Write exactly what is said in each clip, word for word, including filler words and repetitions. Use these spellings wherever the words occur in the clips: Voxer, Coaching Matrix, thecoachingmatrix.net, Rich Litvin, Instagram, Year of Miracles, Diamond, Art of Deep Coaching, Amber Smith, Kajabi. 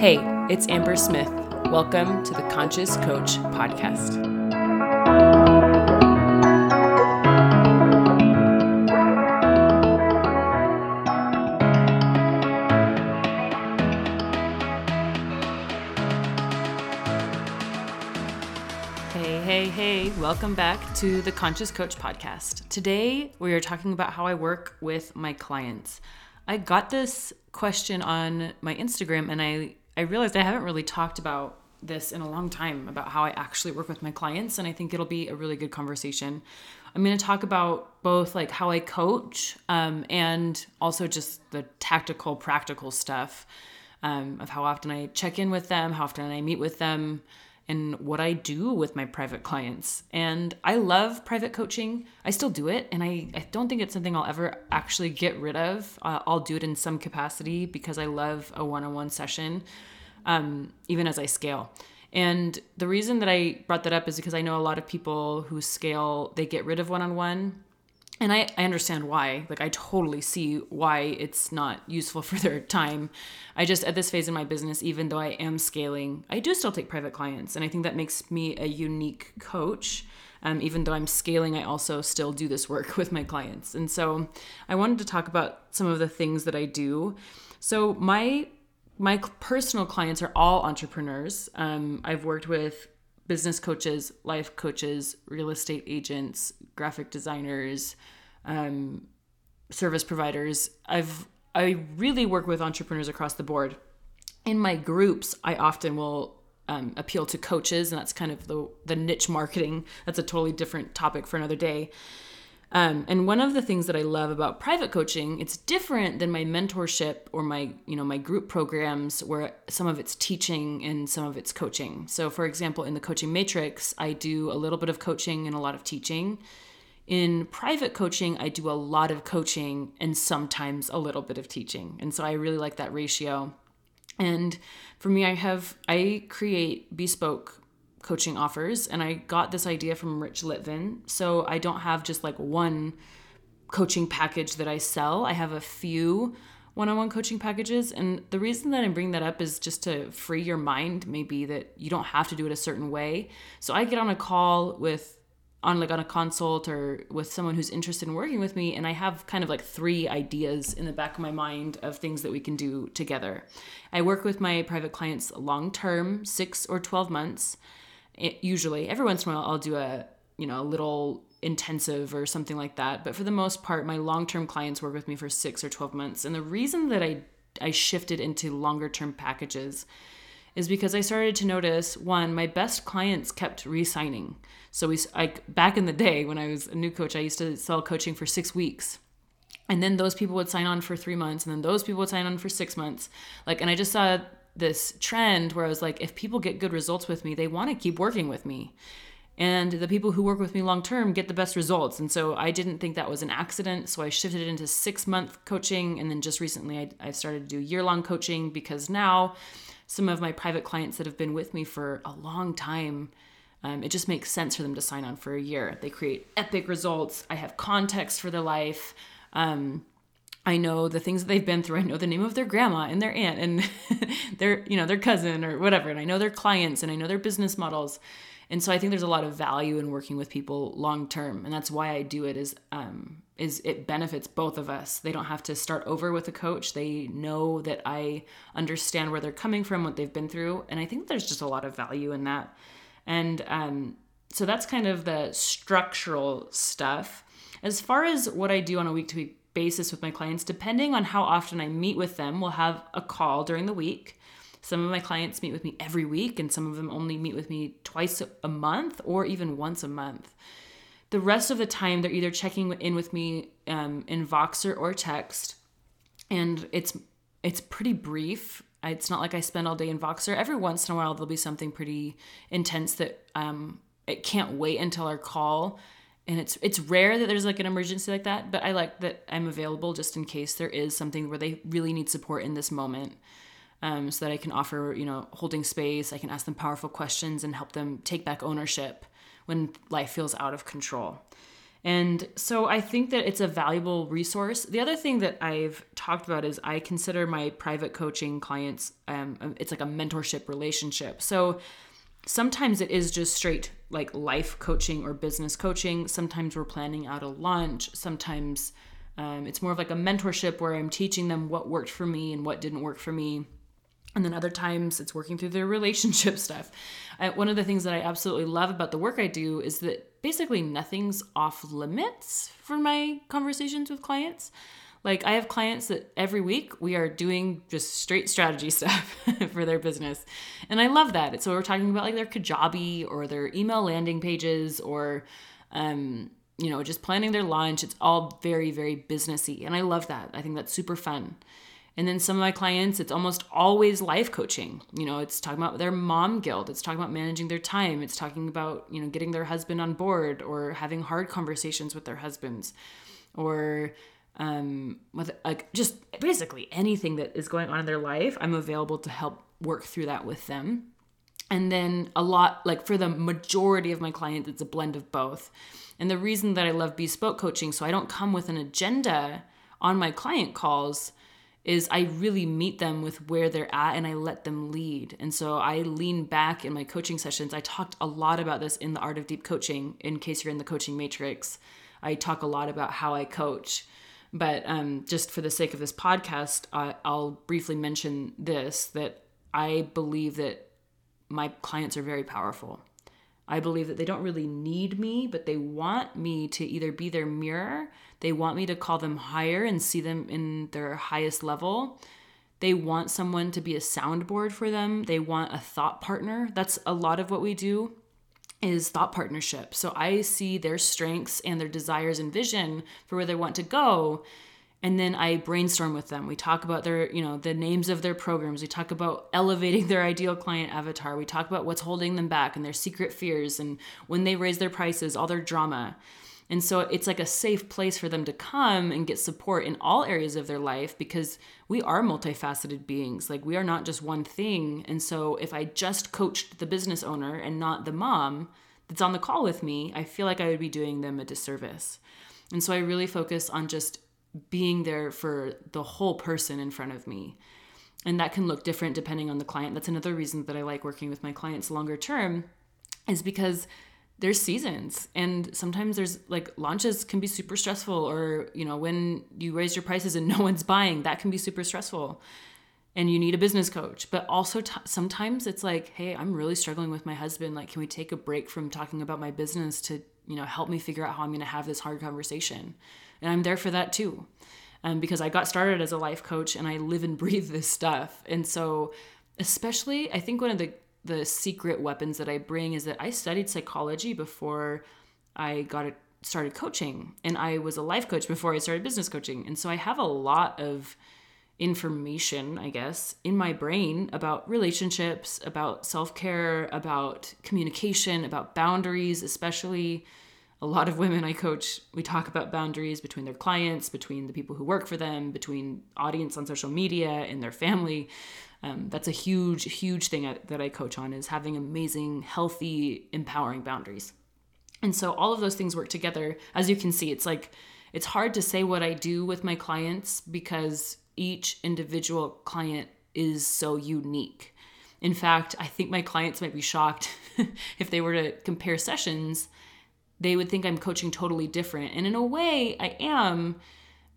Hey, it's Amber Smith. Welcome to the Conscious Coach Podcast. Hey, hey, hey, welcome back to the Conscious Coach Podcast. Today, we are talking about how I work with my clients. I got this question on my Instagram and I, I realized I haven't really talked about this in a long time about how I actually work with my clients, and I think it'll be a really good conversation. I'm going to talk about both like how I coach um, and also just the tactical, practical stuff um, of how often I check in with them, how often I meet with them, and what I do with my private clients. And I love private coaching. I still do it, and I, I don't think it's something I'll ever actually get rid of. Uh, I'll do it in some capacity because I love a one-on-one session. Um, even as I scale. And the reason that I brought that up is because I know a lot of people who scale, they get rid of one-on-one. And I, I understand why. Like, I totally see why it's not useful for their time. I just, at this phase in my business, even though I am scaling, I do still take private clients. And I think that makes me a unique coach. Um, even though I'm scaling, I also still do this work with my clients. And so I wanted to talk about some of the things that I do. So my My personal clients are all entrepreneurs. Um, I've worked with business coaches, life coaches, real estate agents, graphic designers, um, service providers. I've I really work with entrepreneurs across the board. In my groups, I often will um, appeal to coaches, and that's kind of the the niche marketing. That's a totally different topic for another day. Um, and one of the things that I love about private coaching, it's different than my mentorship or my, you know, my group programs where some of it's teaching and some of it's coaching. So for example, in the Coaching Matrix, I do a little bit of coaching and a lot of teaching. In private coaching, I do a lot of coaching and sometimes a little bit of teaching. And so I really like that ratio. And for me, I have, I create bespoke coaching offers. And I got this idea from Rich Litvin. So I don't have just like one coaching package that I sell. I have a few one-on-one coaching packages. And the reason that I bring that up is just to free your mind, maybe that you don't have to do it a certain way. So I get on a call with on like on a consult or with someone who's interested in working with me. And I have kind of like three ideas in the back of my mind of things that we can do together. I work with my private clients long-term, six or twelve months. It usually every once in a while I'll do a, you know, a little intensive or something like that. But for the most part, my long-term clients work with me for six or twelve months. And the reason that I, I shifted into longer term packages is because I started to notice, one, my best clients kept re-signing. So we, I, back in the day when I was a new coach, I used to sell coaching for six weeks. And then those people would sign on for three months. And then those people would sign on for six months. Like, and I just saw this trend where I was like, if people get good results with me, they want to keep working with me. And the people who work with me long-term get the best results. And so I didn't think that was an accident. So I shifted into six-month coaching. And then just recently I, I started to do year-long coaching because now some of my private clients that have been with me for a long time, um, it just makes sense for them to sign on for a year. They create epic results. I have context for their life. Um, I know the things that they've been through. I know the name of their grandma and their aunt and their, you know, their cousin or whatever. And I know their clients and I know their business models. And so I think there's a lot of value in working with people long-term. And that's why I do it is, um, is it benefits both of us. They don't have to start over with a coach. They know that I understand where they're coming from, what they've been through. And I think there's just a lot of value in that. And, um, so that's kind of the structural stuff. As far as what I do on a week to week basis with my clients, depending on how often I meet with them, we'll have a call during the week. Some of my clients meet with me every week, and some of them only meet with me twice a month or even once a month. The rest of the time, they're either checking in with me um, in Voxer or text, and it's it's pretty brief. It's not like I spend all day in Voxer. Every once in a while, there'll be something pretty intense that um, it can't wait until our call. And it's it's rare that there's like an emergency like that, but I like that I'm available just in case there is something where they really need support in this moment, um, so that I can offer, you know, holding space. I can ask them powerful questions and help them take back ownership when life feels out of control. And so I think that it's a valuable resource. The other thing that I've talked about is I consider my private coaching clients, um, it's like a mentorship relationship. So sometimes it is just straight like life coaching or business coaching. Sometimes we're planning out a launch. Sometimes um, it's more of like a mentorship where I'm teaching them what worked for me and what didn't work for me. And then other times it's working through their relationship stuff. Uh, one of the things that I absolutely love about the work I do is that basically nothing's off limits for my conversations with clients. Like I have clients that every week we are doing just straight strategy stuff for their business. And I love that. So we're talking about like their Kajabi or their email landing pages or, um, you know, just planning their launch. It's all very, very businessy. And I love that. I think that's super fun. And then some of my clients, it's almost always life coaching. You know, it's talking about their mom guilt. It's talking about managing their time. It's talking about, you know, getting their husband on board or having hard conversations with their husbands or um, with, like just basically anything that is going on in their life. I'm available to help work through that with them. And then a lot, like for the majority of my clients, it's a blend of both. And the reason that I love bespoke coaching, so I don't come with an agenda on my client calls, is I really meet them with where they're at and I let them lead. And so I lean back in my coaching sessions. I talked a lot about this in the Art of Deep Coaching, in case you're in the Coaching Matrix. I talk a lot about how I coach. But um, just for the sake of this podcast, I, I'll briefly mention this, that I believe that my clients are very powerful. I believe that they don't really need me, but they want me to either be their mirror. They want me to call them higher and see them in their highest level. They want someone to be a soundboard for them. They want a thought partner. That's a lot of what we do is thought partnership. So I see their strengths and their desires and vision for where they want to go. And then I brainstorm with them. We talk about their, you know, the names of their programs. We talk about elevating their ideal client avatar. We talk about what's holding them back and their secret fears and when they raise their prices, all their drama. And so it's like a safe place for them to come and get support in all areas of their life because we are multifaceted beings. Like we are not just one thing. And so if I just coached the business owner and not the mom that's on the call with me, I feel like I would be doing them a disservice. And so I really focus on just being there for the whole person in front of me. And that can look different depending on the client. That's another reason that I like working with my clients longer term, is because there's seasons. And sometimes there's like launches can be super stressful, or, you know, when you raise your prices and no one's buying, that can be super stressful. And you need a business coach. But also t- sometimes it's like, hey, I'm really struggling with my husband. Like, can we take a break from talking about my business to, you know, help me figure out how I'm going to have this hard conversation? And I'm there for that too, um, because I got started as a life coach and I live and breathe this stuff. And so especially, I think one of the, the secret weapons that I bring is that I studied psychology before I got it, started coaching. And I was a life coach before I started business coaching. And so I have a lot of information, I guess, in my brain about relationships, about self-care, about communication, about boundaries, especially. A lot of women I coach, we talk about boundaries between their clients, between the people who work for them, between audience on social media and their family. Um, that's a huge, huge thing I, that I coach on, is having amazing, healthy, empowering boundaries. And so all of those things work together. As you can see, it's like, it's hard to say what I do with my clients because each individual client is so unique. In fact, I think my clients might be shocked if they were to compare sessions. They would think I'm coaching totally different. And in a way I am,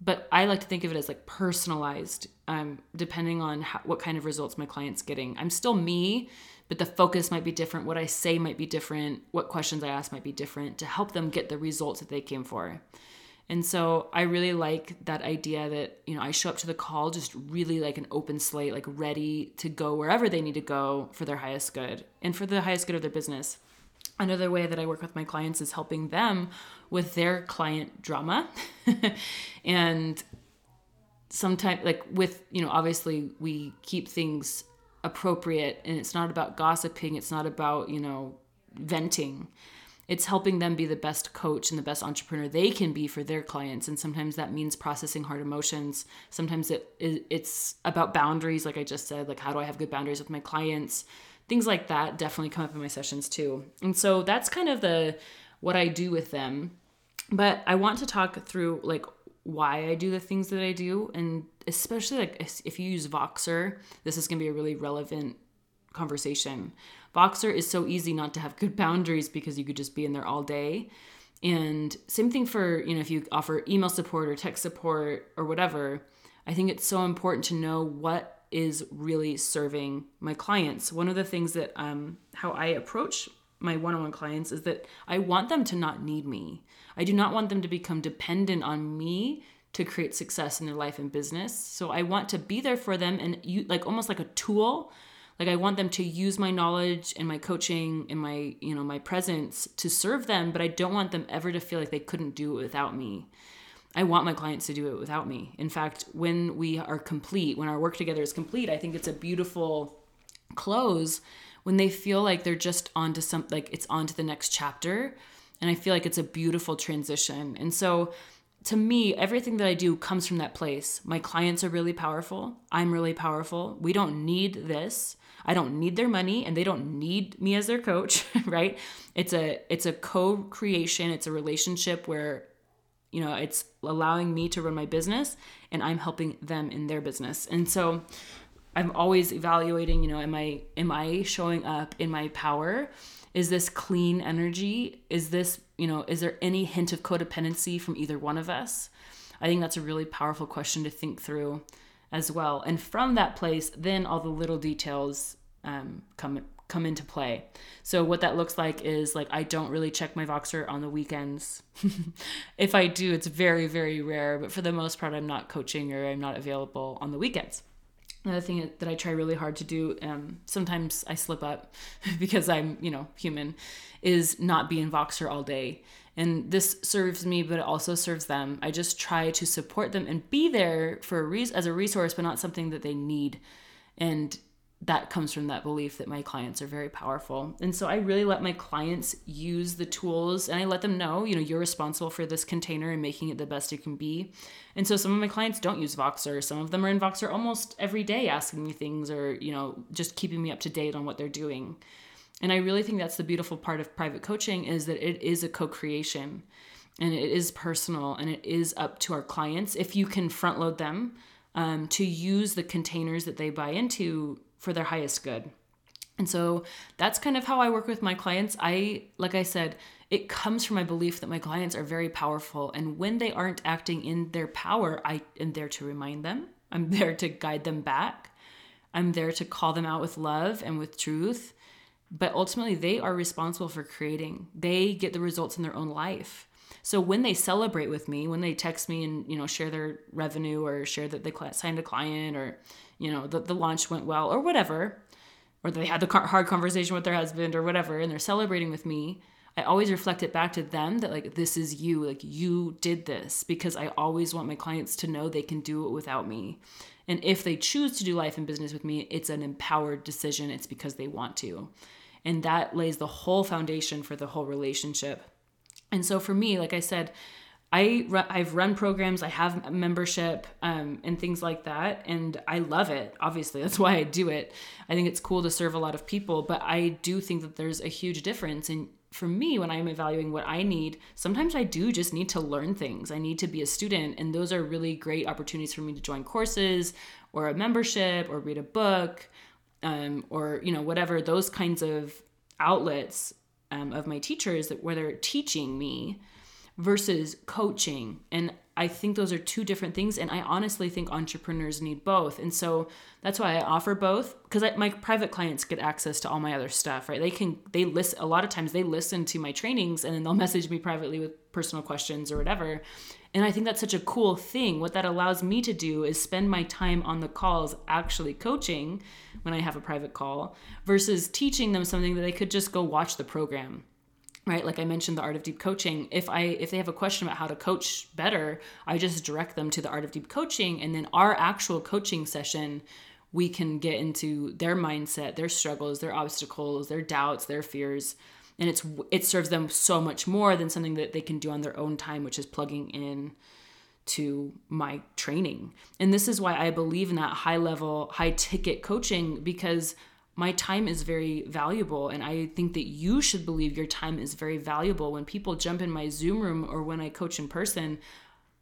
but I like to think of it as like personalized, um, depending on how, what kind of results my client's getting. I'm still me, but the focus might be different. What I say might be different. What questions I ask might be different to help them get the results that they came for. And so I really like that idea that, you know, I show up to the call just really like an open slate, like ready to go wherever they need to go for their highest good and for the highest good of their business. Another way that I work with my clients is helping them with their client drama. And sometimes, like with, you know, obviously we keep things appropriate and it's not about gossiping. It's not about, you know, venting. It's helping them be the best coach and the best entrepreneur they can be for their clients. And sometimes that means processing hard emotions. Sometimes it, it it's about boundaries. Like I just said, like, how do I have good boundaries with my clients? Things like that definitely come up in my sessions too. And so that's kind of the what I do with them. But I want to talk through like why I do the things that I do, and especially like if you use Voxer, this is going to be a really relevant conversation. Voxer is so easy not to have good boundaries because you could just be in there all day. And same thing for, you know, if you offer email support or text support or whatever, I think it's so important to know what is really serving my clients. One of the things that, um, how I approach my one-on-one clients is that I want them to not need me. I do not want them to become dependent on me to create success in their life and business. So I want to be there for them and you, like almost like a tool. Like I want them to use my knowledge and my coaching and my, you know, my presence to serve them, but I don't want them ever to feel like they couldn't do it without me. I want my clients to do it without me. In fact, when we are complete, when our work together is complete, I think it's a beautiful close when they feel like they're just onto some, like it's onto the next chapter. And I feel like it's a beautiful transition. And so to me, everything that I do comes from that place. My clients are really powerful. I'm really powerful. We don't need this. I don't need their money and they don't need me as their coach, right? It's a, it's a co-creation. It's a relationship where, you know, it's allowing me to run my business and I'm helping them in their business. And so I'm always evaluating, you know, am I, am I showing up in my power? Is this clean energy? Is this, you know, is there any hint of codependency from either one of us? I think that's a really powerful question to think through as well. And from that place, then all the little details um, come come into play. So what that looks like is like, I don't really check my Voxer on the weekends. If I do, it's very, very rare, but for the most part, I'm not coaching or I'm not available on the weekends. Another thing that I try really hard to do, um, sometimes I slip up because I'm, you know, human, is not be in Voxer all day. And this serves me, but it also serves them. I just try to support them and be there for a re- as a resource, but not something that they need. And that comes from that belief that my clients are very powerful. And so I really let my clients use the tools and I let them know, you know, you're responsible for this container and making it the best it can be. And so some of my clients don't use Voxer. Some of them are in Voxer almost every day asking me things or, you know, just keeping me up to date on what they're doing. And I really think that's the beautiful part of private coaching is that it is a co-creation and it is personal and it is up to our clients. If you can front load them um, to use the containers that they buy into for their highest good. And so that's kind of how I work with my clients. I, like I said, it comes from my belief that my clients are very powerful. And when they aren't acting in their power, I am there to remind them. I'm there to guide them back. I'm there to call them out with love and with truth. But ultimately they are responsible for creating. They get the results in their own life. So when they celebrate with me, when they text me and, you know, share their revenue or share that they signed a client or, you know, the, the launch went well or whatever, or they had the hard conversation with their husband or whatever, and they're celebrating with me, I always reflect it back to them that like, this is you, like you did this, because I always want my clients to know they can do it without me. And if they choose to do life and business with me, it's an empowered decision. It's because they want to. And that lays the whole foundation for the whole relationship. And so for me, like I said, I, I've run programs, I have membership um, and things like that. And I love it. Obviously, that's why I do it. I think it's cool to serve a lot of people, but I do think that there's a huge difference. And for me, when I'm evaluating what I need, sometimes I do just need to learn things. I need to be a student. And those are really great opportunities for me to join courses or a membership or read a book um, or, you know, whatever, those kinds of outlets Um, of my teachers that where they're teaching me versus coaching. And I think those are two different things. And I honestly think entrepreneurs need both. And so that's why I offer both, because my private clients get access to all my other stuff, right? They can, they listen, a lot of times they listen to my trainings and then they'll message me privately with personal questions or whatever. And I think that's such a cool thing. What that allows me to do is spend my time on the calls actually coaching when I have a private call versus teaching them something that they could just go watch the program, right? Like I mentioned, the Art of Deep Coaching. If I if they have a question about how to coach better, I just direct them to the Art of Deep Coaching. And then our actual coaching session, we can get into their mindset, their struggles, their obstacles, their doubts, their fears. And it's it serves them so much more than something that they can do on their own time, which is plugging in to my training. And this is why I believe in that high level, high ticket coaching, because my time is very valuable, and I think that you should believe your time is very valuable. When people jump in my Zoom room or when I coach in person,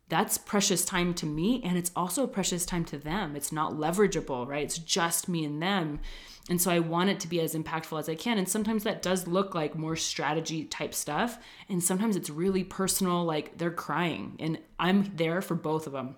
that's precious time to me, and it's also precious time to them. It's not leverageable, right? It's just me and them. And so I want it to be as impactful as I can. And sometimes that does look like more strategy type stuff. And sometimes it's really personal, like they're crying and I'm there for both of them.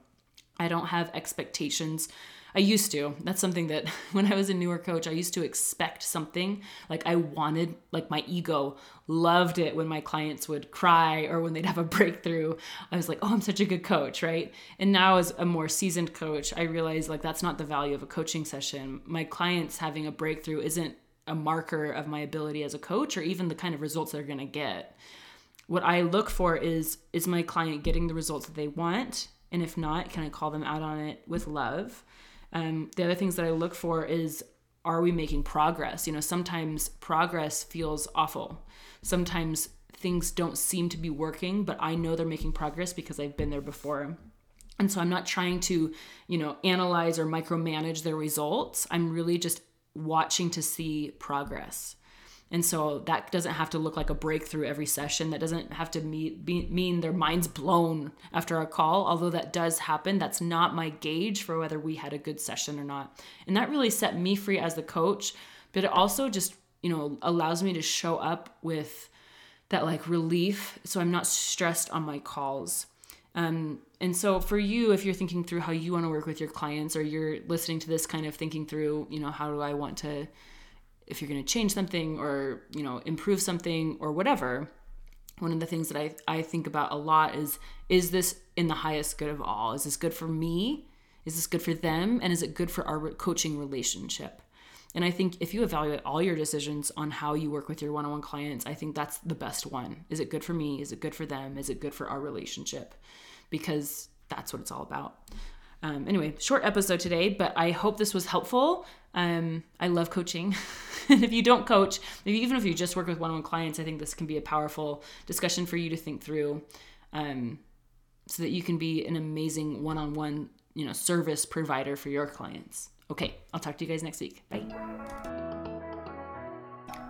I don't have expectations. I used to. That's something that when I was a newer coach, I used to expect something. Like I wanted, like my ego loved it when my clients would cry or when they'd have a breakthrough. I was like, oh, I'm such a good coach, right? And now as a more seasoned coach, I realize like that's not the value of a coaching session. My clients having a breakthrough isn't a marker of my ability as a coach or even the kind of results they're going to get. What I look for is, is my client getting the results that they want? And if not, can I call them out on it with love? Um, the other things that I look for is, are we making progress? You know, sometimes progress feels awful. Sometimes things don't seem to be working, but I know they're making progress because I've been there before. And so I'm not trying to, you know, analyze or micromanage their results. I'm really just watching to see progress. And so that doesn't have to look like a breakthrough every session. That doesn't have to meet, be, mean their mind's blown after a call. Although that does happen, that's not my gauge for whether we had a good session or not. And that really set me free as the coach. But it also just, you know, allows me to show up with that like relief. So I'm not stressed on my calls. Um, and so for you, if you're thinking through how you want to work with your clients, or you're listening to this kind of thinking through, you know, how do I want to, if you're going to change something or, you know, improve something or whatever, one of the things that I, I think about a lot is, is this in the highest good of all? Is this good for me? Is this good for them? And is it good for our coaching relationship? And I think if you evaluate all your decisions on how you work with your one-on-one clients, I think that's the best one. Is it good for me? Is it good for them? Is it good for our relationship? Because that's what it's all about. Um, anyway, short episode today, but I hope this was helpful. Um, I love coaching. And if you don't coach, even if you just work with one-on-one clients, I think this can be a powerful discussion for you to think through, um, so that you can be an amazing one-on-one, you know, service provider for your clients. Okay. I'll talk to you guys next week. Bye.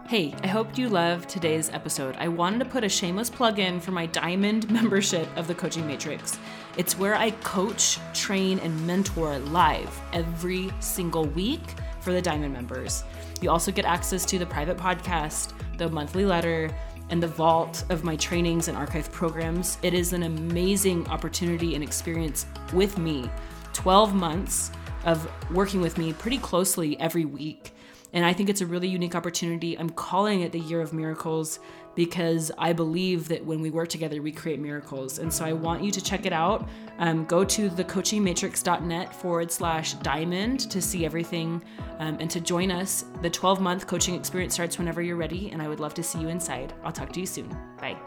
Hey, I hope you loved today's episode. I wanted to put a shameless plug in for my Diamond membership of the Coaching Matrix. It's where I coach, train, and mentor live every single week for the Diamond members. You also get access to the private podcast, the monthly letter, and the vault of my trainings and archive programs. It is an amazing opportunity and experience with me, twelve months of working with me pretty closely every week. And I think it's a really unique opportunity. I'm calling it the Year of Miracles because I believe that when we work together, we create miracles. And so I want you to check it out. Um, go to thecoachingmatrix.net forward slash diamond to see everything um, and to join us. The twelve-month coaching experience starts whenever you're ready, and I would love to see you inside. I'll talk to you soon. Bye.